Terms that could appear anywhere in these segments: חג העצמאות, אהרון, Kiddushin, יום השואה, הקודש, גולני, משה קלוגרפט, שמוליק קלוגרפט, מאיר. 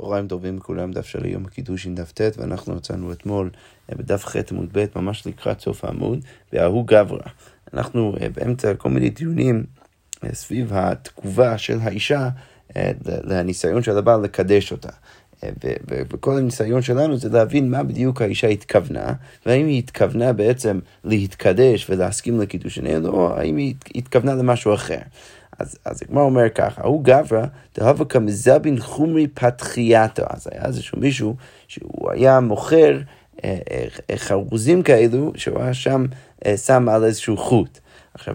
צהריים טובים כולם, דף של היום הקידושין דף ט', ואנחנו יצאנו אתמול בדף ח' עמוד ב', ממש לקראת סוף העמוד, וההוא גברא. אנחנו באמצע כל מיני דיונים סביב התגובה של האישה לניסיון של הבעל לקדש אותה. וכל הניסיון שלנו זה להבין מה בדיוק האישה התכוונה, והאם היא התכוונה בעצם להתקדש ולהסכים לקידושין, או האם היא התכוונה למשהו אחר. אז הגמרא אומר ככה, ההוא גברא דהווה כמזבין חומרי פתחייתו. אז היה איזשהו מישהו שהוא היה מוכר חרוזים כאלו, שהוא היה שם שם על איזשהו חוט. עכשיו,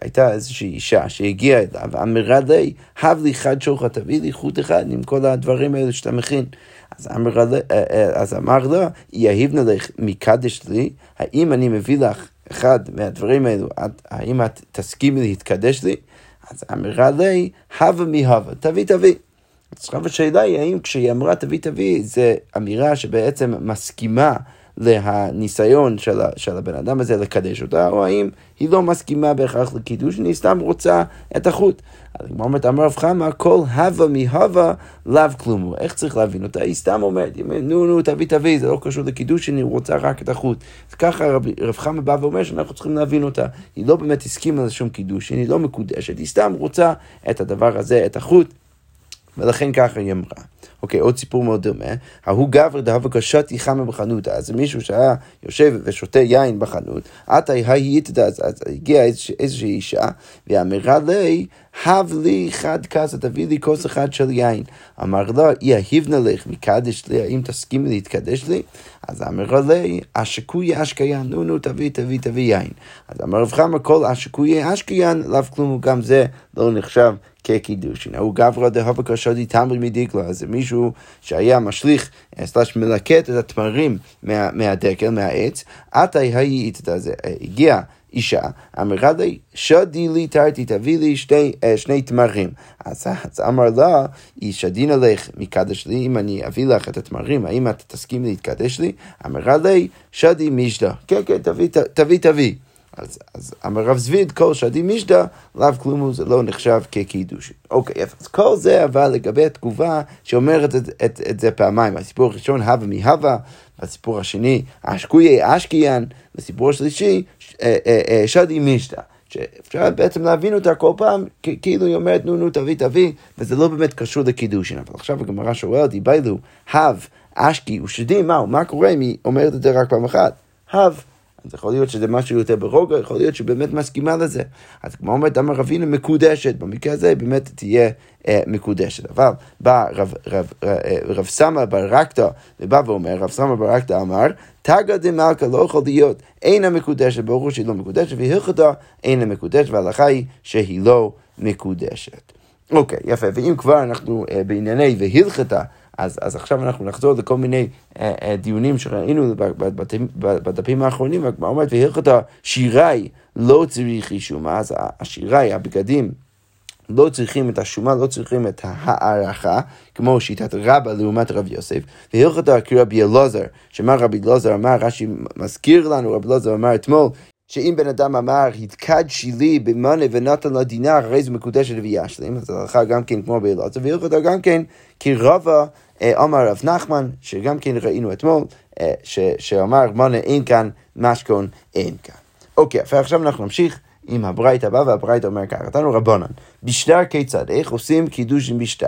הייתה איזושהי אישה שהגיעה אליו, ואמרה לי, הב לי חד שוחד, תביא לי חוט אחד עם כל הדברים האלה שאתה מכין. אז אמר לה, יהיבנה לך מקדש לי, האם אני מביא לך אחד מהדברים האלו, האם את תסכימי להתקדש לי? אז אמרה לי, הבה מי הבה, תביא תביא. עכשיו השאלה היא, האם כשהיא אמרה תביא תביא, זה אמירה שבעצם מסכימה לניסיון של הבן אדם הזה לקדש אותה, או האם היא לא מסכימה בהכרח לקידוש, היא סתם רוצה את החוט. אז כמו אומרת, אמר רב חמא, כל הווה מהווה לאו כלום. איך צריך להבין אותה? היא סתם אומרת, נו, תביא, תביא, זה לא קשור לקידוש, היא רוצה רק את החוט. אז ככה רב חמא בא ואומר שאנחנו צריכים להבין אותה. היא לא באמת הסכימה לשום קידוש, היא לא מקודשת, היא סתם רוצה את הדבר הזה, את החוט. ולכן ככה היא אמרה. אוקיי, עוד סיפור מאוד דומה. ההוא גברא דהווה כשתי חמא בחנותא. אז מישהו שהיה יושב ושותה יין בחנות, אז הגיעה איזושהי אישה, ואמרה לי, הב לי חד כסא, תביא לי כוס אחד של יין. אמר לה, יהיבנה לך מקדש לי, האם תסכימי להתקדש לי? אז אמרה לי, אשקויה אשקיין, נו, תביא יין. אז אמר רב חמא, כל אשקויה אשקיין, לאו כלום, גם זה לא נחשב כקידושין. ההוא גברא דהווה כשתי תמרי מדקלא. אז מישהו שהיה משליך, מלקט את התמרים מהדקל, מהעץ, הגיעה אישה, אמרה לי, שדי לי תרתי, תביא לי שני תמרים. אז אמר לה, שדינה לך מקדש לי, אם אני אביא לך את התמרים, האם אתה תסכים להתקדש לי? אמרה לי, שדי משדה. כן, תביא. אז אמר רב זביד, כל שדי משדה, לאו כלום, זה לא נחשב כקידושין. אוקיי, אז כל זה אבל לגבי התגובה שאומרת את זה פעמיים. הסיפור הראשון, הווה מהווה, והסיפור השני, אשקויה אשקיין, והסיפור השלישי, שדי משדה. שאפשר בעצם להבין אותה כל פעם, כאילו היא אומרת, נו, תביא, וזה לא באמת קשור לקידושין. אבל עכשיו הגמרא שואלת, היא באה לו, הווה, אשקי, ושדי, מה קורה אם היא אומרת את זה רק פעם אחת? הווה. אז יכול להיות שזה משהו יותר ברוגע, יכול להיות שבאמת מסכימה לזה. אז כמו אומרת, אמר רב הנה מקודשת, במקרה הזה באמת תהיה מקודשת. אבל בא רב סמא בר אקטא, ובא ואומר, רב סמא בר אקטא אמר, תגא דמלכא לא יכול להיות, אינה מקודשת, ברור שהיא לא מקודשת, והלכתה אינה מקודשת, וההלכה היא שהיא לא מקודשת. אוקיי, יפה, ואם כבר אנחנו בענייני והלכתה, אז עכשיו אנחנו נחזור לכל מיני דיונים שראינו בדפים האחרונים, והגמרא אומרת, והלכתה שיראי לא צריך שומה, אז השיראי, הבגדים, לא צריכים את השומה, לא צריכים את ההערכה, כמו שיטת רבא לעומת רב יוסף, והלכתה כרבי אלעזר, שמה רבי אלעזר אמר, רש"י מזכיר לנו, רבי אלעזר אמר אתמול, שאם בן אדם אמר, התקדשי לי במנה ונתן לה דינר, הרי זו מקודשת לביאה שלהם, אז הלכה גם כן כמו באלעזר, והלכתה גם כן, כי רבא אמר רב נחמן, שגם כן ראינו אתמול, שאמר מנה אין כאן, משכון אין כאן. אוקיי, ועכשיו אנחנו נמשיך עם הברייתא הבא, והברייתא אומר ככה, תנו רבנן, בשטר כיצד, איך עושים קידושין בשטר?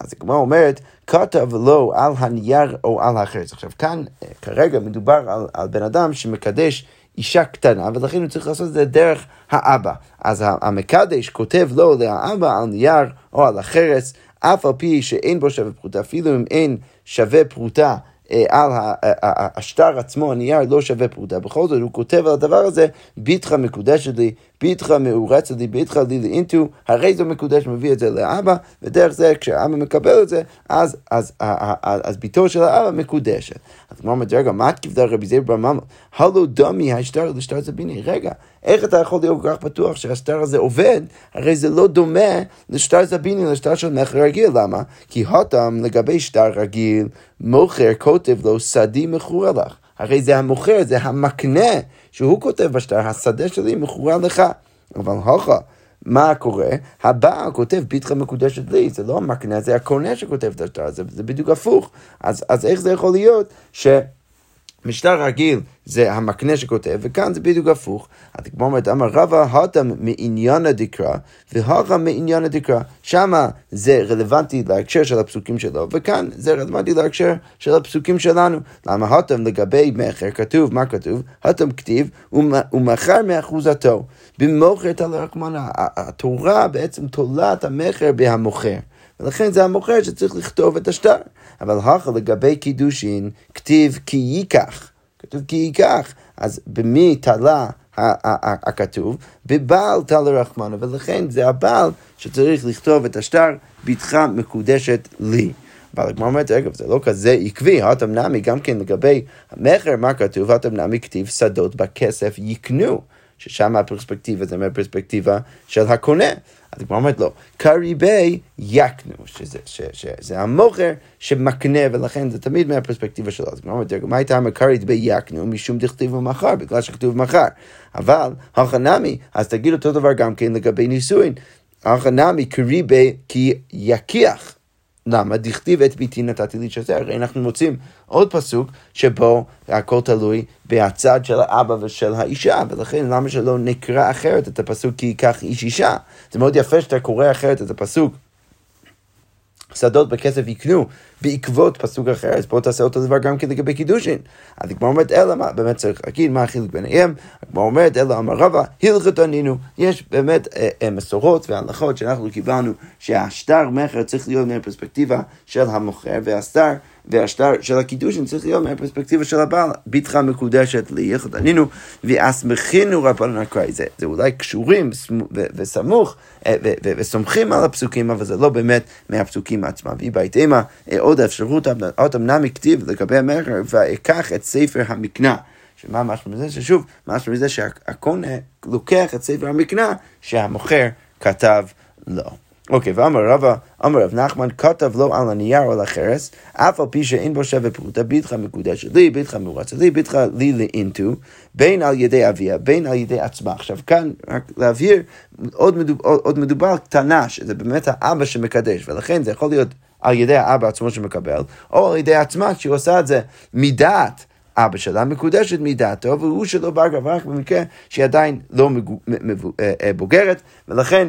אז הגמרא אומרת, כתב לו על הנייר או על החרס. עכשיו כאן, כרגע מדובר על בן אדם שמקדש אישה קטנה, ולכן הוא צריך לעשות את זה דרך האבא. אז המקדש כותב לו לאבא על נייר או על החרס, אף על פי שאין בו שווה פרוטה, אפילו אם אין שווה פרוטה על השטר עצמו, הנייר לא שווה פרוטה. בכל זאת הוא כותב על הדבר הזה, ביתך מקודשת לי, ביתך מאורצת לי, ביתך לי לאינטו, הרי זו מקודש, מביא את זה לאבא, ודרך זה כשהאבא מקבל את זה, אז ביתו של האבא מקודשת. אז כמו אומרת, רגע, מה תקיף לרבי זירא בר ממלא? הלא דמי השטר לשטר זביני. רגע, איך אתה יכול להיות כל כך בטוח שהשטר הזה עובד? הרי זה לא דומה לשטר זביני, לשטר של מכר רגיל. למה? כי הותם לגבי שטר רגיל, מוכר כותב לו שדי מכורה לך. הרי זה המוכר, זה המקנה שהוא כותב בשטר, השדה שלי מכורה לך. אבל הוכה, מה קורה? הבא כותב פתחה מקודשת לי, זה לא המקנה, זה הקונה שכותב את השטר, זה בדיוק הפוך. אז איך זה יכול להיות משטר רגיל זה המקנה שכותב, וכאן זה בדיוק הפוך. אז כמו אומרת, אמר רבא התם מעניין הדקרא, והרם מעניין הדקרא. שמה זה רלוונטי להקשר של הפסוקים שלו, וכאן זה רלוונטי להקשר של הפסוקים שלנו. למה התם לגבי מחר כתוב, מה כתוב? התם כתיב, ומחר מאחוזתו, במוכרת על הרחמנה. התורה בעצם תולעת המחר בהמוכר. ולכן זה המוכר שצריך לכתוב את השטר. אבל הכה לגבי קידושין, כתיב כי ייקח. כתוב כי ייקח. אז במי תלה הכתוב? בבעל תלה רחמנה. ולכן זה הבעל שצריך לכתוב את השטר, ביתך מקודשת לי. אבל כמו אומרת, אגב, זה לא כזה עקבי. התם נמי, גם כן לגבי המחר, מה כתוב? התם נמי כתיב שדות בכסף יקנו. ששם הפרספקטיבה, זה מהפרספקטיבה של הקונה. אז כבר אומרת לו, קריבי יקנו, שזה המוכר שמקנה, ולכן זה תמיד מהפרספקטיבה שלו. אז כבר אומרת, מה הייתה מקריבי יקנו, משום דכתיבו מחר, בגלל שכתוב מחר. אבל, החנמי, אז תגיד אותו דבר גם כן לגבי נישואין. החנמי קריבי כי יקיח. למה? דכתיב את ביתי נתתי להתשזר. הרי אנחנו מוצאים עוד פסוק שבו הכל תלוי בהצד של האבא ושל האישה, ולכן למה שלא נקרא אחרת את הפסוק כי ייקח איש אישה? זה מאוד יפה שאתה קורא אחרת את הפסוק שדות בכסף יקנו בעקבות פסוק אחר, אז פה תעשה אותו דבר גם כדגבי קידושין. אז הגמרא אומרת, אלא מה, באמת צריך להגיד מה החילוק ביניהם. הגמרא אומרת, אלא אמר רבא, הלכת ענינו. יש באמת מסורות והלכות שאנחנו קיבלנו, שהשטר מכר צריך להיות מהפרספקטיבה של המוכר, והשטר של הקידושין צריך להיות מהפרספקטיבה של הבעל. ביתך מקודשת לי, הלכת ענינו, ואסמכינו רבנן אקראי. זה אולי קשורים וסמוך, וסומכים על הפסוקים, אבל זה לא באמת מהפסוקים עצמם. ובהתאמה עוד האפשרות, התם נמי כתיב לגבי המכר, ואקח את ספר המקנה. שמה משהו מזה? ששוב, משהו מזה שהקונה לוקח את ספר המקנה שהמוכר כתב לו. אוקיי, ואמר רבא, אמר רב נחמן, כתב לו על הנייר או על החרס, אף על פי שאין בו שווה פרוטה, ביתך מקודשת לי, ביתך מאורצת לי, ביתך לי לאינטו, בין על ידי אביה, בין על ידי עצמה. עכשיו כאן, רק להבהיר, עוד מדובר על קטנה, שזה באמת האבא שמקדש, ולכן זה יכול להיות על ידי האבא עצמו שמקבל, או על ידי עצמה כשהוא עושה את זה מדעת אבא שלה, מקודשת מדעתו, והוא שלא בא כבר רק במקרה שהיא עדיין לא בוגרת, ולכן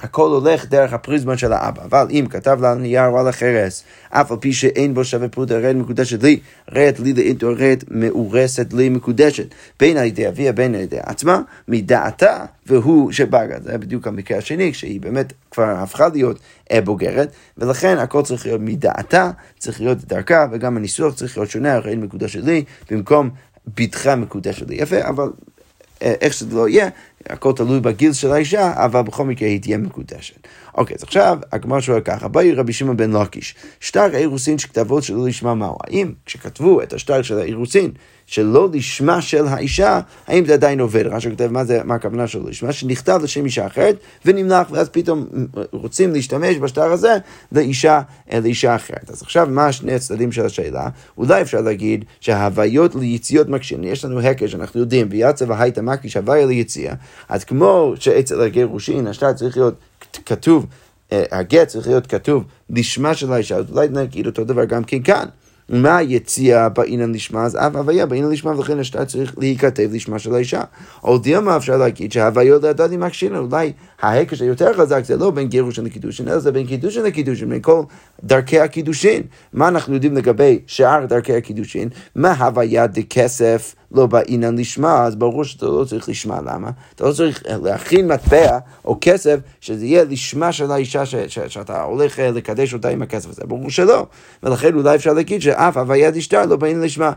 הכל הולך דרך הפריזמה של האבא. אבל אם כתב לנו נייר או על החרס, אף על פי שאין בו שווה פרוטה, הרי את מקודשת לי, הרי את לי לאינטו, הרי את מאורסת לי מקודשת, בין על ידי אביה, בין על ידי עצמה, מדעתה, והוא שבגד. זה בדיוק המקרה השני, שהיא באמת כבר הפכה להיות בוגרת, ולכן הכל צריך להיות מדעתה, צריך להיות דרכה, וגם הניסוח צריך להיות שונה, הרי את מקודשת לי, במקום ביתך מקודשת לי. יפה, אבל איך שזה לא יהיה, הכל תלוי בגיל של האישה, אבל בכל מקרה היא תהיה מקודשת. אוקיי, אז עכשיו, הגמרא שואל ככה, באי רבי שמעון בן לקיש, שטר האירוסין שכתבות שלא לשמה מהו? האם כשכתבו את השטר של האירוסין, שלא לשמה של האישה, האם זה עדיין עובד? רש"י כותב מה הכוונה שלא לשמה, שנכתב לשם אישה אחרת ונמלח, ואז פתאום רוצים להשתמש בשטר הזה לאישה אחרת. אז עכשיו, מה שני הצדדים של השאלה? אולי אפשר להגיד שההוויות ליציאות מקשים. יש לנו הקש, אנחנו יודעים, ויצא והייתה מקיש, הוויה ליציאה. אז כמו שאצל הגירושין, השטר צריך להיות כתוב, הגט צריך להיות כתוב לשמה של האישה, אז אולי נגיד אותו דבר גם כן כאן. מה יציאה בעינן לשמה? אז אף הוויה בעינן לשמה, ולכן השטר צריך להיכתב לשמה של האישה. עוד מה אפשר להגיד שההוויות לדעת עם הקשינה, אולי ההקש היותר חזק זה לא בין גירושין לקידושין, אלא זה בין קידושין לקידושין, בין כל דרכי הקידושין. מה אנחנו יודעים לגבי שאר דרכי הקידושין? מה הוויה דכסף? לא בעינן לשמה, אז ברור שאתה לא צריך לשמה. למה? אתה לא צריך להכין מטבע או כסף שזה יהיה לשמה של האישה שאתה הולך לקדש אותה עם הכסף הזה. ברור שלא. ולכן אולי אפשר להגיד שאף הוויה דשטר לא בעינן לשמה.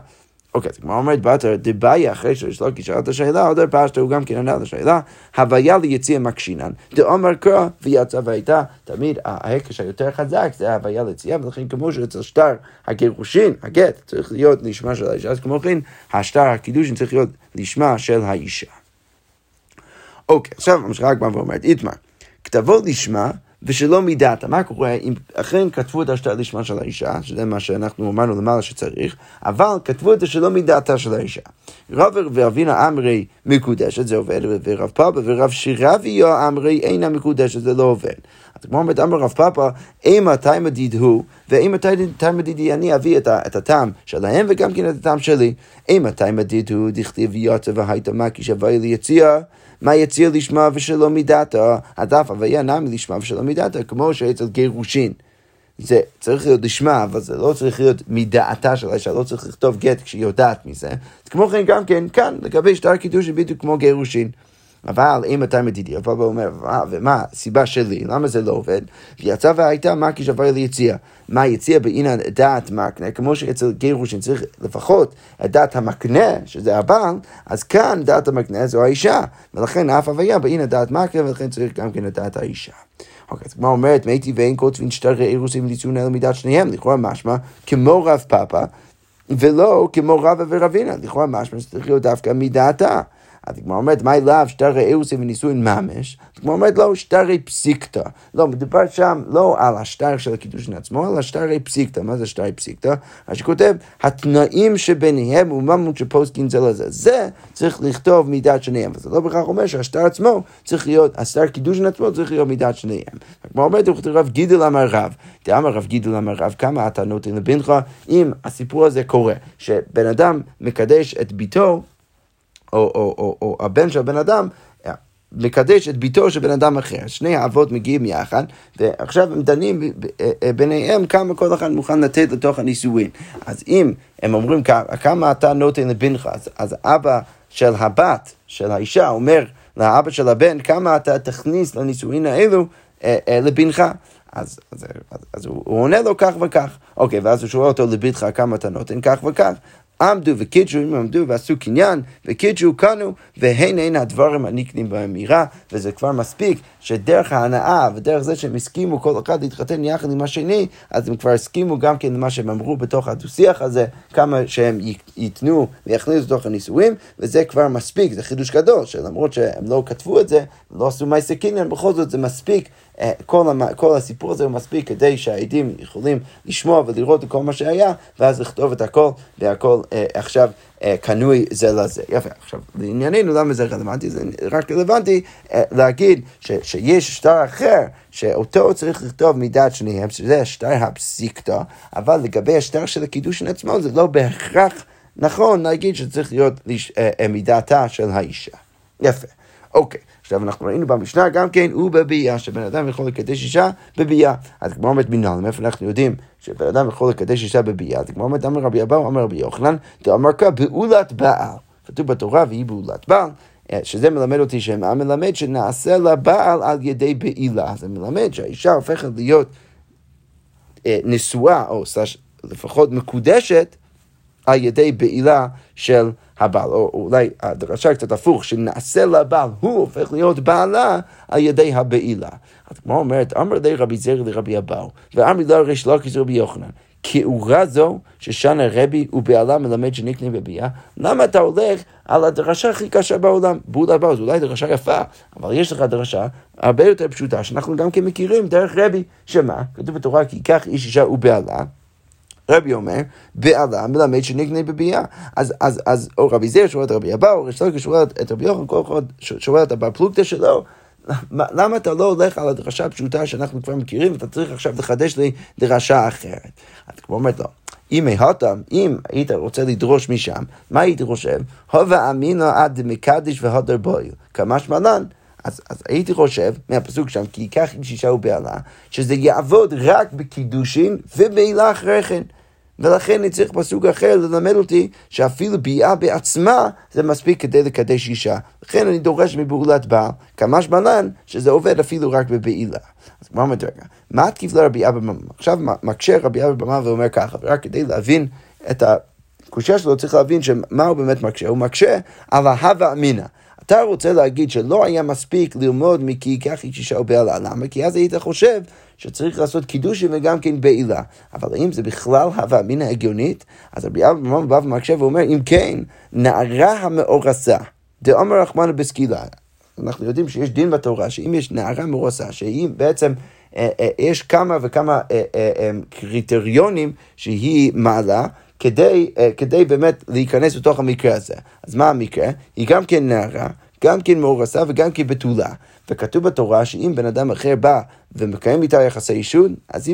אוקיי, אז כמו אומרת באתר, דבעיה אחרי שיש לו כשאלת השאלה, עוד הרבה שאתה הוא גם כן ענה לשאלה, הוויה ליציאה מקשינן, דאמר קרא ויצא והייתה, תמיד ההקש היותר חזק זה ההוויה ליציאה, ולכן כמו שאצל שטר הגירושין, הגט, צריך להיות לשמה של האישה, אז כמו כן, השטר הקידושין צריך להיות לשמה של האישה. אוקיי, עכשיו המשחק מה ואומרת, איתמר, כתבו לשמה ושלא מדעתה. מה קורה אם אכן כתבו את השטר לשמה של האישה, שזה מה שאנחנו אמרנו למעלה שצריך, אבל כתבו את זה שלא מדעתה של האישה. רב ואבינה אמרי מקודשת, זה עובד, ורב פאפה ורב שירביו אמרי אינה מקודשת, זה לא עובד. אז כמו אומרת, אמר רב פאפה, אימא תימא דידהו, ואימא תימא דידי, אני אביא את הטעם שלהם וגם כן את הטעם שלי. אימא תימא דידהו, דכתיב יצא והייתה מה כי שווה לי יציאה, מה יציאה לשמה ושלא מדעתה, הדף הוויה נמי לשמה ושלא מדעתה, כמו שאצל גירושין. זה צריך להיות לשמה, אבל זה לא צריך להיות מדעתה של האישה, לא צריך לכתוב גט כשהיא יודעת מזה. כמו כן גם כן, כאן, לגבי שטר קידושין בדיוק כמו גירושין. אבל אם אתה מדידי, אבל הוא אומר, ומה הסיבה שלי, למה זה לא עובד? ויצא והייתה מה כי שווה ליציאה. מה יציאה בעניין דעת מקנה, כמו שאצל גירושין צריך לפחות דעת המקנה, שזה הבעל, אז כאן דעת המקנה זו האישה, ולכן אף הוויה בעניין דעת מקנה, ולכן צריך גם כן דעת האישה. אוקיי, אז כמו אומרת, מייתי ואין כותבין שטרי אירוסים ליצון אלא מידת שניהם, לכאורה משמע, כמו רב פאפה, ולא כמו רב ורבינה, לכאורה משמע שצריך להיות דווקא מדעתה. אז כמו אומרת, מי לאו שטרי אירוסים ונישואין ממש, כמו אומרת, לא שטרי פסיקתא. לא, מדובר שם לא על השטר של הקידושין עצמו, אלא שטרי פסיקתא. מה זה שטרי פסיקתא? אז שכותב, התנאים שביניהם וממון שפוסקין זה לזה. זה צריך לכתוב מידת שניהם, וזה לא בכך אומר שהשטר עצמו צריך להיות, השטר קידושין עצמו צריך להיות מידת שניהם. כמו אומרת, הוא כתב רב גידל אמר רב, דאמר רב גידל אמר רב, כמה אתה נותן לבנך, אם הסיפור הזה קורה, שבן אדם מקדש את ביתו, או הבן של בן אדם מקדש את ביתו של בן אדם אחר. שני האבות מגיעים יחד, ועכשיו הם דנים ביניהם כמה כל אחד מוכן לתת לתוך הנישואין. אז אם הם אומרים כמה אתה נותן לבנך, אז אבא של הבת, של האישה, אומר לאבא של הבן, כמה אתה תכניס לנישואין האלו לבנך. אז הוא עונה לו כך וכך. אוקיי, ואז הוא שואל אותו לבנך כמה אתה נותן כך וכך. עמדו וקידשו, אם עמדו ועשו קניין, וקידשו קנו, והן הן הדברים הנקנים באמירה, וזה כבר מספיק, שדרך ההנאה, ודרך זה שהם הסכימו כל אחד להתחתן יחד עם השני, אז הם כבר הסכימו גם כן למה שהם אמרו בתוך הדו-שיח הזה, כמה שהם ייתנו ויחליטו תוך הנישואים, וזה כבר מספיק, זה חידוש קדוש, שלמרות שהם לא כתבו את זה, לא עשו מעשה קניין, בכל זאת זה מספיק, כל הסיפור הזה הוא מספיק כדי שהעדים יכולים לשמוע ולראות את כל מה שהיה, ואז לכתוב את הכל, והכל עכשיו קנוי זה לזה. יפה, עכשיו, לענייננו למה זה רלוונטי? זה רק רלוונטי להגיד שיש שטר אחר, שאותו צריך לכתוב מידת שניהם, שזה השטר הפסיקתא, אבל לגבי השטר של הקידושין עצמו, זה לא בהכרח נכון להגיד שצריך להיות מידתה של האישה. יפה, אוקיי. עכשיו אנחנו ראינו במשנה גם כן, ובבייה, שבן אדם יכול לקדש אישה בבייה. אז כמו אומרת מנהל, מאיפה אנחנו יודעים שבן אדם יכול לקדש אישה בבייה? אז כמו אומרת, אמר רבי אבא, אמר רבי יוחנן, דאמר כה בעולת בעל. כתוב בתורה, והיא בעולת בעל, שזה מלמד אותי שמה מלמד שנעשה לבעל על ידי בעילה. זה מלמד שהאישה הופכת להיות נשואה, או לפחות מקודשת, על ידי בעילה של הבעל, או אולי הדרשה קצת הפוך, שנעשה לבעל, הוא הופך להיות בעלה על ידי הבעילה. אז כמו אומרת, אמר לי רבי זר לרבי אבאו, ואמר לה ריש לקיש רבי יוחנן, כאורה זו ששנה רבי ובעלה מלמד שנקנה בבייה, למה אתה הולך על הדרשה הכי קשה בעולם? בעולה הבאו, זו אולי דרשה יפה, אבל יש לך דרשה הרבה יותר פשוטה, שאנחנו גם כן מכירים דרך רבי, שמה? כתוב בתורה, כי כך איש אישה ובעלה, רבי אומר, בעלה מלמד שנקנה בבייה. אז או רבי זר שואל את רבי אבא, או רשתלקה שואל את רבי יוחנן, כל אחד שואל את הבא פלוגתא שלו, למה אתה לא הולך על הדרשה הפשוטה שאנחנו כבר מכירים, ואתה צריך עכשיו לחדש לי דרשה אחרת? אז כמו אומרת לו, אם היית רוצה לדרוש משם, מה היית חושב? הווה אמינא עד מקדיש והדר בויל, כמשמע לן. אז הייתי חושב, מהפסוק שם, כי ייקח איש אישה ובעלה, שזה יעבוד רק בקידושין ובעילה אחרי כן. ולכן אני צריך פסוק אחר ללמד אותי שאפילו ביאה בעצמה זה מספיק כדי לקדש אישה. לכן אני דורש מבעולת בעל, כמה שמלן, שזה עובד אפילו רק בבעילה. אז כבר מדרגה, מה תקיף לרבי אבא במה? עכשיו מקשר רבי אבא במה ואומר ככה, ורק כדי להבין את הקושיה שלו, צריך להבין שמה הוא באמת מקשה. הוא מקשה על ההווה אמינא. אתה רוצה להגיד שלא היה מספיק ללמוד מכי ייקח איש אישה ובעלה. למה? כי אז היית חושב שצריך לעשות קידושין וגם כן בעילה. אבל האם זה בכלל הווה אמינא הגיונית? אז רבי אבא בא ומקשה ואומר, אם כן, נערה המאורסה, דאמר רחמנא בסקילה. אנחנו יודעים שיש דין בתורה, שאם יש נערה מאורסה, שהיא בעצם יש כמה וכמה קריטריונים שהיא מעלה, כדי באמת להיכנס לתוך המקרה הזה. אז מה המקרה? היא גם כן נערה, גם כן מאורסה וגם כן בתולה. וכתוב בתורה שאם בן אדם אחר בא ומקיים איתה יחסי אישות, אז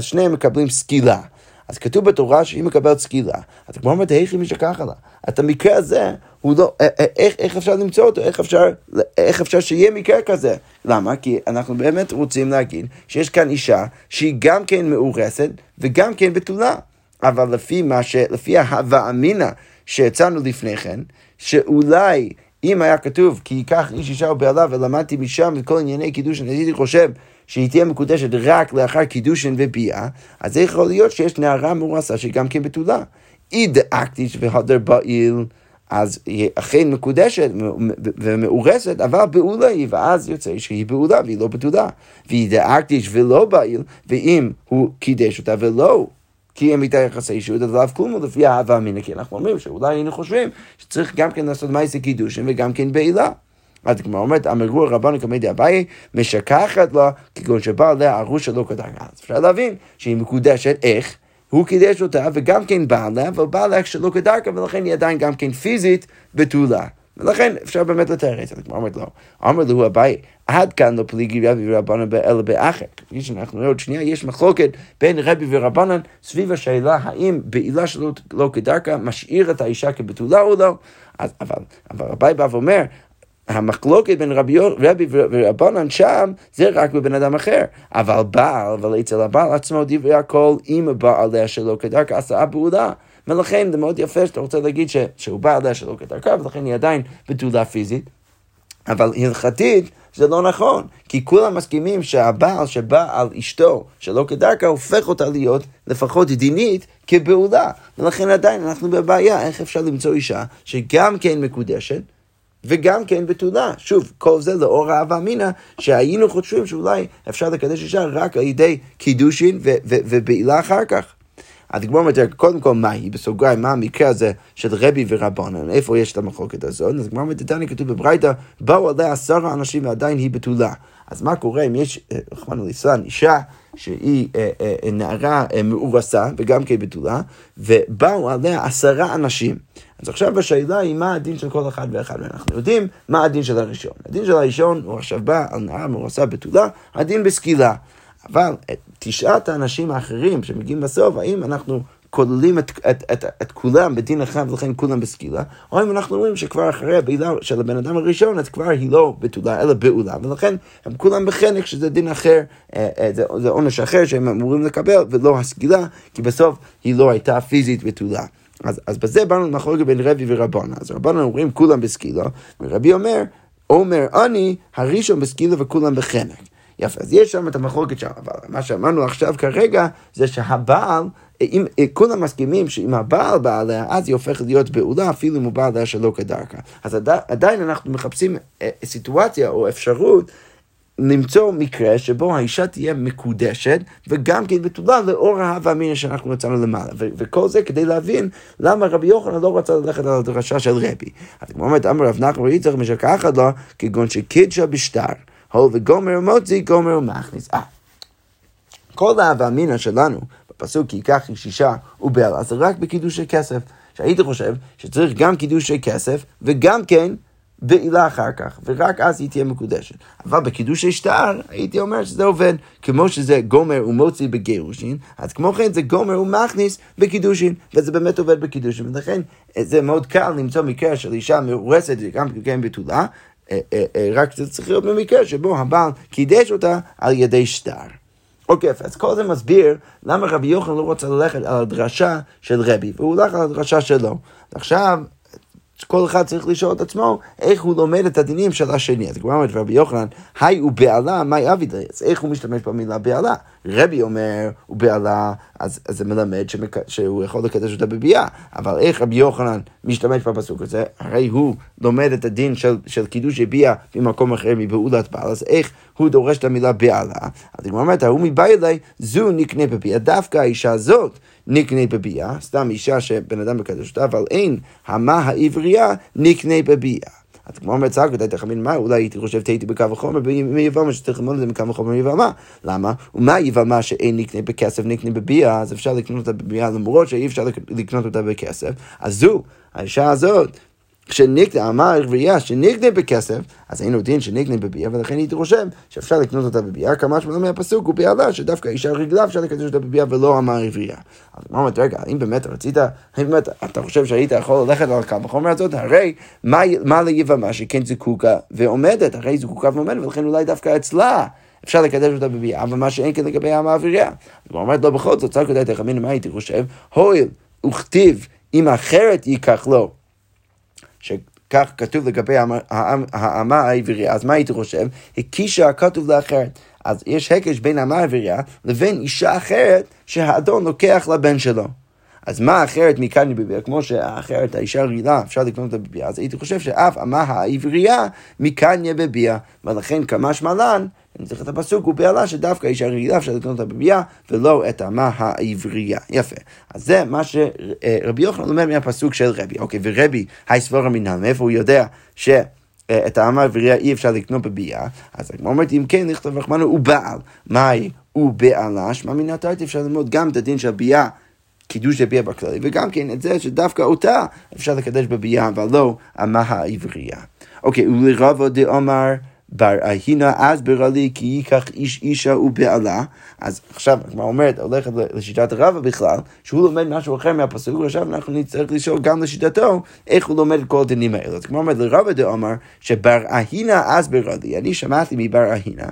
שניהם מקבלים סקילה. אז כתוב בתורה שהיא מקבלת סקילה. אז כמו אומרת, איך היא משכח עלה? את המקרה הזה, איך אפשר למצוא אותו? איך אפשר שיהיה מקרה כזה? למה? כי אנחנו באמת רוצים להגיד שיש כאן אישה שהיא גם כן מאורסת וגם כן בתולה. אבל לפי ההווה אמינה שיצאנו לפני כן, שאולי אם היה כתוב, כי ייקח איש אישה ובעלה ולמדתי משם את כל ענייני קידושין, הייתי חושב שהיא תהיה מקודשת רק לאחר קידושין וביאה, אז זה יכול להיות שיש נערה מאורסה שגם כן בתולה. אי דאקתי והדר בעיל, אז היא אכן מקודשת ומאורסת, אבל בעולה היא, ואז יוצא שהיא בעולה והיא לא בתולה. ואי דאקתי ולא בעיל, ואם הוא קידש אותה ולא, כי הם איתה יחסי אישות, אז לא אף כלום, לפי האהבה המינה, כי אנחנו אומרים שאולי היינו חושבים שצריך גם כן לעשות מעשה קידושין וגם כן בעילה. אז כמו אומרת, אמרו רבנו כמדי הבאי, משכחת לה, כגון שבא עליה ערוש שלא קדש. אז אפשר להבין שהיא מקודשת איך, הוא קידש אותה וגם כן בא עליה, אבל בא עליה שלא קדש, ולכן היא עדיין גם כן פיזית בתולה. ולכן אפשר באמת לתאר את זה, כמו אומרת לו. אמר לו הבאי, עד כאן לא פליגי רבי ורבנן אלא באחר. כפי שאנחנו רואים עוד שנייה, יש מחלוקת בין רבי ורבנן סביב השאלה האם בעילה שלא לא כדרכה משאיר את האישה כבתולה או לא. אז, אבל רבי בא ואומר, המחלוקת בין רבי ורבנן שם זה רק בבן אדם אחר. אבל בעל, אצל הבעל עצמו דברי הכל, אם בעליה שלא כדרכה עשה בעולה. ולכן זה מאוד יפה שאתה רוצה להגיד שהוא בא עליה שלא כדרכה, ולכן היא עדיין בתולה פיזית. אבל הלכתית זה לא נכון, כי כולם מסכימים שהבעל שבא על אשתו שלא כדרכה הופך אותה להיות לפחות דינית כבעולה. ולכן עדיין אנחנו בבעיה, איך אפשר למצוא אישה שגם כן מקודשת וגם כן בתולה. שוב, כל זה לאור האהבה מינה, שהיינו חושבים שאולי אפשר לקדש אישה רק על ידי קידושין ובעילה אחר כך. אז גמור מתאר, קודם כל מה היא, בסוגריים, מה המקרה הזה של רבי ורבנן, איפה יש את המחלוקת הזאת? אז גמור מתאר, כתוב בברייתא, באו עליה 10 אנשים ועדיין היא בתולה. אז מה קורה אם יש, רחמנא ליצלן, אישה שהיא נערה מאורסה וגם כן בתולה, ובאו עליה 10 אנשים. אז עכשיו השאלה היא מה הדין של כל אחד ואחד, ואנחנו יודעים מה הדין של הראשון. הדין של הראשון הוא עכשיו בא על נערה מאורסה בתולה, הדין בסקילה. אבל את 9 האנשים האחרים שמגיעים בסוף, האם אנחנו כוללים את כולם בדין אחד ולכן כולם בסקילה, או אם אנחנו רואים שכבר אחרי הבעילה של הבן אדם הראשון, אז כבר היא לא בתולה אלא בעולה, ולכן הם כולם בחנק שזה דין אחר, זה עונש אחר שהם אמורים לקבל, ולא הסקילה, כי בסוף היא לא הייתה פיזית בתולה. אז בזה באנו למחלוקת בין רבי ורבנן. אז רבנן אומרים כולם בסקילה, ורבי אומר אני הראשון בסקילה וכולם בחנק. יפה, אז יש שם את המחלוקת שם, אבל מה שאמרנו עכשיו כרגע, זה שהבעל, אם כולם מסכימים שאם הבעל בא עליה, אז היא הופך להיות בעולה, אפילו אם הוא בא עליה שלא כדרכה. אז עדיין אנחנו מחפשים סיטואציה או אפשרות, למצוא מקרה שבו האישה תהיה מקודשת, וגם כן בתולה לאור האהבה המינה שאנחנו יצאנו למעלה. וכל זה כדי להבין למה רבי יוחנן לא רצה ללכת על הדרשה של רבי. אז כמו אומרת, אמר רב נחמן בר יצחק משכחת לו, כגון שקידשה בשטר. הול וגומר מוציא, גומר ומכניס. כל האהבה המינה שלנו, בפסוק כי ייקח איש אישה ובעלה, זה רק בקידושי כסף. שהייתי חושב שצריך גם קידושי כסף, וגם כן בעילה אחר כך, ורק אז היא תהיה מקודשת. אבל בקידושי שטר, הייתי אומר שזה עובד, כמו שזה גומר ומוציא בגירושין, אז כמו כן זה גומר ומכניס בקידושין, וזה באמת עובד בקידושין. ולכן זה מאוד קל למצוא מקרה של אישה מאורסת, גם כן בתולה, רק זה צריך להיות במקרה שבו הבעל קידש אותה על ידי שטר. אוקיי, אז כל זה מסביר למה רבי יוחנן לא רוצה ללכת על הדרשה של רבי, והוא הולך על הדרשה שלו. עכשיו, כל אחד צריך לשאול את עצמו איך הוא לומד את הדינים של השני. אז כבר אומרת רבי יוחנן, היי ובעלה, מהי אביד? אז איך הוא משתמש במילה בעלה? רבי אומר, ובעלה, אז זה מלמד שהוא יכול לקדש אותה בביאה. אבל איך רבי יוחנן משתמש בפסוק הזה? הרי הוא לומד את הדין של קידוש הביאה במקום אחר מבעולת בעל, אז איך הוא דורש את המילה בעלה? אז כבר אומרת, הוא מבא אליי, זו נקנה בביאה, דווקא האישה הזאת, נקנה בביאה, סתם אישה שבן אדם מקדש אותה, אבל אין, המה העברייה נקנה בביאה. אז כמו המצאה, כדאי תחמין מה, אולי הייתי חושב תהייתי בקו החומר, מיבמה שתחמון את זה מקו החומר מיבמה. למה? ומה יבמה שאין לקנות בכסף, נקנה בביאה, אז אפשר לקנות אותה בביאה, למרות שאי אפשר לקנות אותה בכסף. אז זו, האישה הזאת, כשנקנה, אמר רבייה, שנקנה בכסף, אז אין עודין שנקנה בביאה, ולכן הייתי חושב שאפשר לקנות אותה בביאה, כמה שמלא מהפסוק הוא פעלה, שדווקא אישה רגלה אפשר לקנות אותה בביאה, ולא אמר רבייה. אז אמרת, רגע, אם באמת רצית, אם באמת אתה חושב שהיית יכול ללכת על הקו החומר הזאת, הרי מה ליבמה שכן זקוקה ועומדת, הרי זקוקה ועומדת, ולכן אולי דווקא אצלה, אפשר לקדש אותה בביאה, ומה שאין כן לגבי המעביריה. אז אמרת, לא בכל זאת, צריך לדעת, תחמין מה הייתי חושב, הואיל וכתיב, אם אחרת ייקח לו, שכך כתוב לגבי האמה העברייה, אז מה הייתי חושב? הקישה כתוב לאחרת. אז יש הקש בין האמה העברייה לבין אישה אחרת שהאדון לוקח לבן שלו. אז מה אחרת מכאן בביאה? כמו שהאחרת, האישה רילה, אפשר לקנות את הביאה. אז הייתי חושב שאף אמה העברייה מכאן בביאה. ולכן כמה שמלן, אני צריך את הפסוק, הוא פעלה שדווקא אישה רילה אפשר לקנות את הביאה, ולא את אמה העברייה. יפה. אז זה מה שרבי יוחנן אומר מהפסוק של רבי. אוקיי, ורבי, היסבור המנהל, איפה הוא יודע ש... את האמה העברייה אי אפשר לקנות בביאה, אז כמו אומרת, אם כן, נכתוב רחמנו, הוא בעל. מהי? הוא בעלה, שמה מן התרת אפשר ללמוד גם את הדין של הביאה, קידוש הביאה בכללי, וגם כן את זה שדווקא אותה אפשר לקדש בביאה, אבל לא אמה העברייה. אוקיי, ולרבו דאמר בר אהינה, אז ברלי, כי ייקח איש אישה ובעלה. אז עכשיו, כמו אומרת, הולכת לשיטת רבא בכלל, שהוא לומד משהו אחר מהפסוק, עכשיו אנחנו נצטרך לשאול גם לשיטתו, איך הוא לומד כל הדינים האלה. אז כמו אומרת, לרבא דאמר, שבר אהינה, אז ברלי. אני שמעתי מבר אהינה,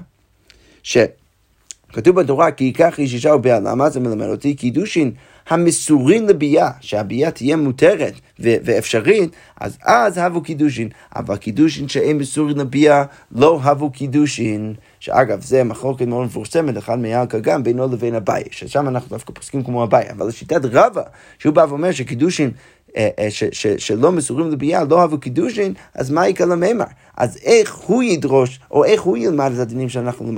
שכתוב בתורה, כי ייקח איש אישה ובעלה, מה זה מלמד אותי? קידושין, המסורים לביאה, שהביאה תהיה מותרת ואפשרית, אז הבו קידושין. אבל קידושין שאין מסורים לביאה, לא הבו קידושין. שאגב, זה מחלוקת מאוד מפורסמת, אחד מהירקא גם בינו לבין אביי, ששם אנחנו דווקא פוסקים כמו אביי, אבל לשיטת רבא, שהוא בא ואומר שקידושין, שלא מסורים לביאה, לא הבו קידושין, אז מה יקרה למאמר? אז איך הוא ידרוש, או איך הוא ילמד את הדינים שאנחנו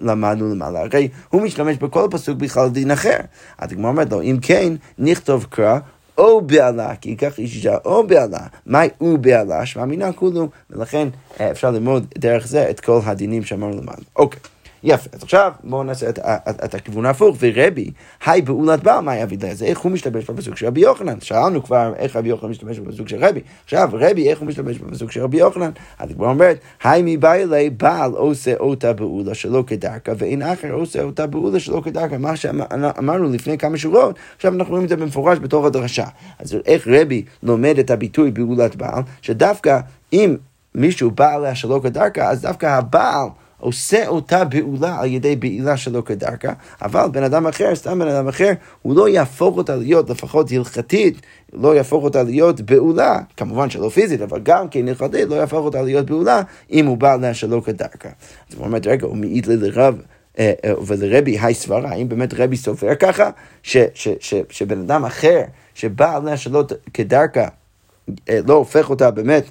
למדנו למעלה? הרי הוא משתמש בכל הפסוק בכלל דין אחר. אז הגמרא אומרת לו, אם כן, נכתוב קרא, או בעלה, כי ייקח איש אישה או בעלה, מהי הוא בעלה, שמה מינה כולו, ולכן אפשר ללמוד דרך זה את כל הדינים שאמרנו למעלה. אוקיי. יפה, אז עכשיו בואו נעשה את הכיוון ההפוך, ורבי, היי בעולת בעל, מה יביא לזה? איך הוא משתמש בפסוק של רבי יוחנן? שאלנו כבר איך רבי יוחנן משתמש בפסוק של רבי. עכשיו, רבי, איך הוא משתמש בפסוק של רבי יוחנן? אז כבר אומרת, היי מבעלי, בעל עושה אותה בעולה שלא כדרכה, ואין אחר עושה אותה בעולה שלא כדרכה, מה שאמרנו לפני כמה שורות, עכשיו אנחנו רואים את זה במפורש בתוך הדרשה. אז איך רבי לומד את הביטוי בעולת בעל, שדווקא אם מישהו בא עליה שלא כדרכה, אז דווקא הבעל עושה אותה בעולה על ידי בעילה שלא כדרכה, אבל בן אדם אחר, סתם בן אדם אחר, הוא לא יהפוך אותה להיות, לפחות הלכתית, לא יהפוך אותה להיות בעולה, כמובן שלא פיזית, אבל גם כן הלכתית, לא יהפוך אותה להיות בעולה, אם הוא בא לה שלא כדרכה. אז הוא אומר, רגע, הוא מעיד לי לרב, ולרבי היסברה, האם באמת רבי סופר ככה, שבן אדם אחר, שבא לה שלא כדרכה, לא הופך אותה באמת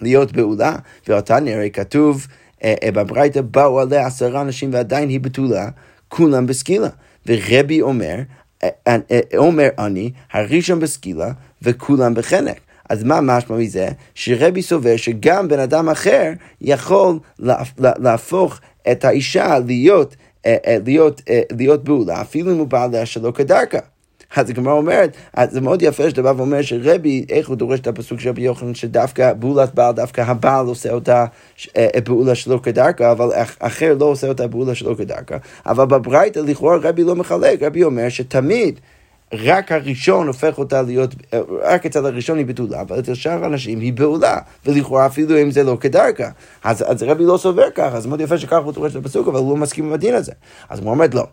להיות בעולה, ואותן הרי כתוב, בברייתא באו עליה 10 אנשים ועדיין היא בתולה, כולם בסקילה. ורבי אומר אני, הראשון בסקילה וכולם בחנק. אז מה משמע מזה? שרבי סובר שגם בן אדם אחר יכול להפוך את האישה להיות בעולה, אפילו אם הוא בא עליה שלא כדרכה. אז הגמרא אומרת, אז זה מאוד יפה שאתה בא ואומר שרבי, איך הוא דורש את הפסוק של רבי יוחנן, שדווקא בעולת בעל, דווקא הבעל עושה אותה בעולה שלא כדרכה, אבל אחר לא עושה אותה בעולה שלא כדרכה. אבל בברייתא לכאורה רבי לא מחלק, רבי אומר שתמיד רק הראשון הופך אותה להיות, רק אצל הראשון היא בתולה, אבל אצל שאר האנשים היא בעולה, ולכאורה אפילו אם זה לא כדרכה. אז רבי לא סובר ככה, אז מאוד יפה שכך הוא דורש את הפסוק, אבל הוא לא מסכים עם הדין הזה. אז הוא אומרת לא.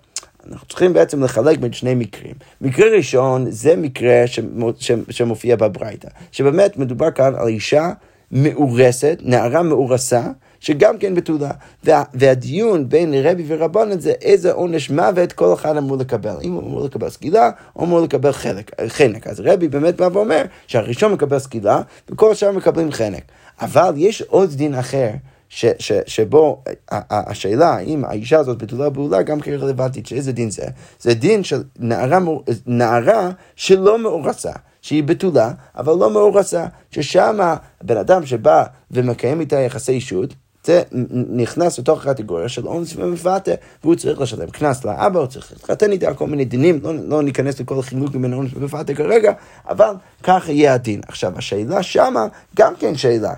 אנחנו צריכים בעצם לחלק בין שני מקרים. מקרה ראשון זה מקרה שמופיע בברייתא, שבאמת מדובר כאן על אישה מאורסת, נערה מאורסה, שגם כן בתולה. והדיון בין רבי ורבנן זה איזה עונש מוות כל אחד אמור לקבל. אם הוא אמור לקבל סקילה, הוא אמור לקבל חנק. אז רבי באמת בא ואומר שהראשון מקבל סקילה, וכל השאר מקבלים חנק. אבל יש עוד דין אחר, שבו השאלה אם האישה הזאת בתולה בעולה גם כרלוונטית, שאיזה דין זה? זה דין של נערה שלא מאורסה, שהיא בתולה, אבל לא מאורסה, ששם הבן אדם שבא ומקיים איתה יחסי אישות, זה נכנס לתוך הקטגוריה של אונס ומפתה, והוא צריך לשלם קנס לאבא, הוא צריך להתחתן איתה, כל מיני דינים, לא ניכנס לכל החילוק בין אונס ומפתה כרגע, אבל כך יהיה הדין. עכשיו, השאלה שמה, גם כן שאלה,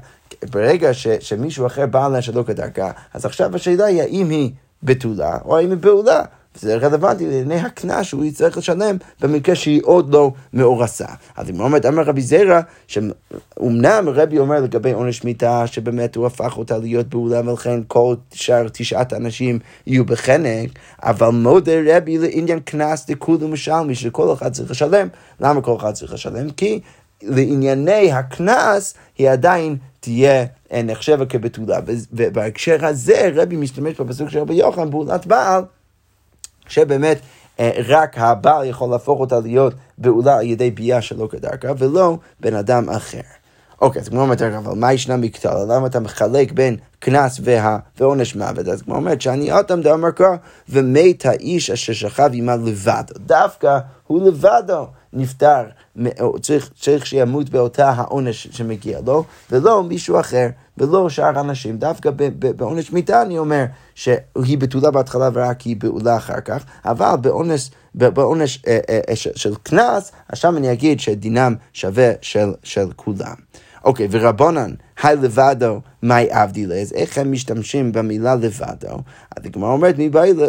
ברגע שמישהו אחר בא לה שלא כדרכה, אז עכשיו השאלה היא האם היא בתולה או האם היא פעולה. זה רלוונטי לעיני הקנס שהוא יצטרך לשלם במקרה שהיא עוד לא מאורסה. אז אם אומרת, אמר רבי זרע, שאומנם רבי אומר לגבי עונש מיתה, שבאמת הוא הפך אותה להיות פעולה, ולכן כל שאר 9 אנשים יהיו בחנק, אבל מודה רבי לעניין קנס לכולו משלמי, שכל אחד צריך לשלם. למה כל אחד צריך לשלם? כי לענייני הקנס היא עדיין תהיה נחשבה כבתולה. ובהקשר הזה רבי משתמש בפסוק של רבי יוחנן, פעולת בעל, שבאמת רק הבעל יכול להפוך אותה להיות בעולה על ידי בייה שלא כדרכה, ולא בן אדם אחר. אוקיי, אז כמו אומרת, אבל מה ישנה מקטלה? למה אתה מחלק בין קנס ועונש מוות? אז כמו אומרת, שאני אותם דאמר כה, ומת האיש אשר שכב עמה לבדו. דווקא הוא לבדו נפטר, צריך שימות באותה העונש שמגיע לו, ולא מישהו אחר, ולא שאר אנשים. דווקא בעונש מיתה אני אומר שהיא בתולה בהתחלה ורק היא בעולה אחר כך, אבל בעונש של קנס, שם אני אגיד שדינם שווה של כולם. אוקיי, ורבונן, היי לבדו, מי עבדילה, אז איך הם משתמשים במילה לבדו? הדגמרא אומרת,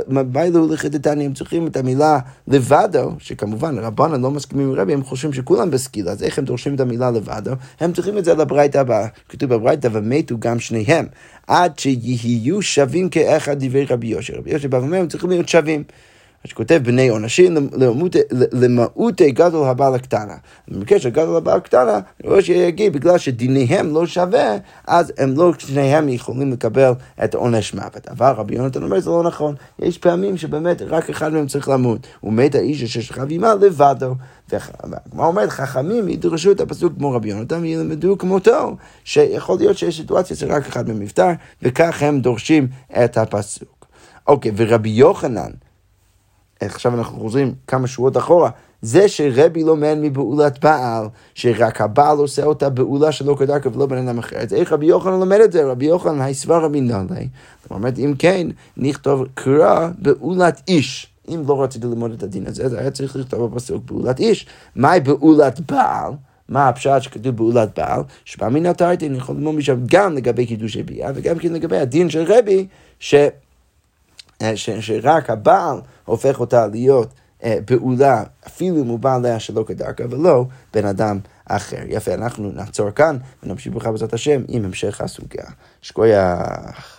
מבעילה ולחטטני, הם צריכים את המילה לבדו, שכמובן רבנן לא מסכימים עם רבי, הם חושבים שכולם בסקילה, אז איך הם דורשים את המילה לבדו? הם צריכים את זה לברייתא הבאה, כתוב בברייתא, ומתו גם שניהם, עד שיהיו שווים כאחד דברי רבי יהושע. רבי יהושע בא ואומר, הם צריכים להיות שווים. שכותב בני עונשים למהותי גדול הבעל הקטנה. במקרה של גדול הבעל הקטנה, אני רואה שיגיד, בגלל שדיניהם לא שווה, אז הם לא שניהם יכולים לקבל את עונש מוות. אבל רבי יונתן אומר, זה לא נכון. יש פעמים שבאמת רק אחד מהם צריך למות. הוא מת האיש אשר שכב עמה לבדו. מה אומרת? חכמים ידרשו את הפסוק כמו רבי יונתן, וילמדו כמותו, שיכול להיות שיש סיטואציה שרק אחד מהם נפטר, וכך הם דורשים את הפסוק. אוקיי, ורבי יוחנן, עכשיו אנחנו חוזרים כמה שורות אחורה, זה שרבי לא מן מבעולת בעל, שרק הבעל עושה אותה בעולה שלא כדרכה ולא בן אדם אחר. אז איך רבי יוחנן לומד את זה? רבי יוחנן, היסבר רבי נעלי. זאת אומרת, אם כן, נכתוב קרא בעולת איש. אם לא רציתי ללמוד את הדין הזה, אז היה צריך לכתוב בפסוק בעולת איש. מהי בעולת בעל? מה הפשט שכתוב בעולת בעל? שבא מן התרתי, אני יכול ללמוד משם גם לגבי קידושי בייה, וגם כן לגבי הדין של רבי, שרק הבעל הופך אותה להיות פעולה, אפילו אם הוא בא עליה שלא כדרכה, ולא בן אדם אחר. יפה, אנחנו נעצור כאן ונמשיך בך בעזרת השם עם המשך הסוגיה. שקוייך.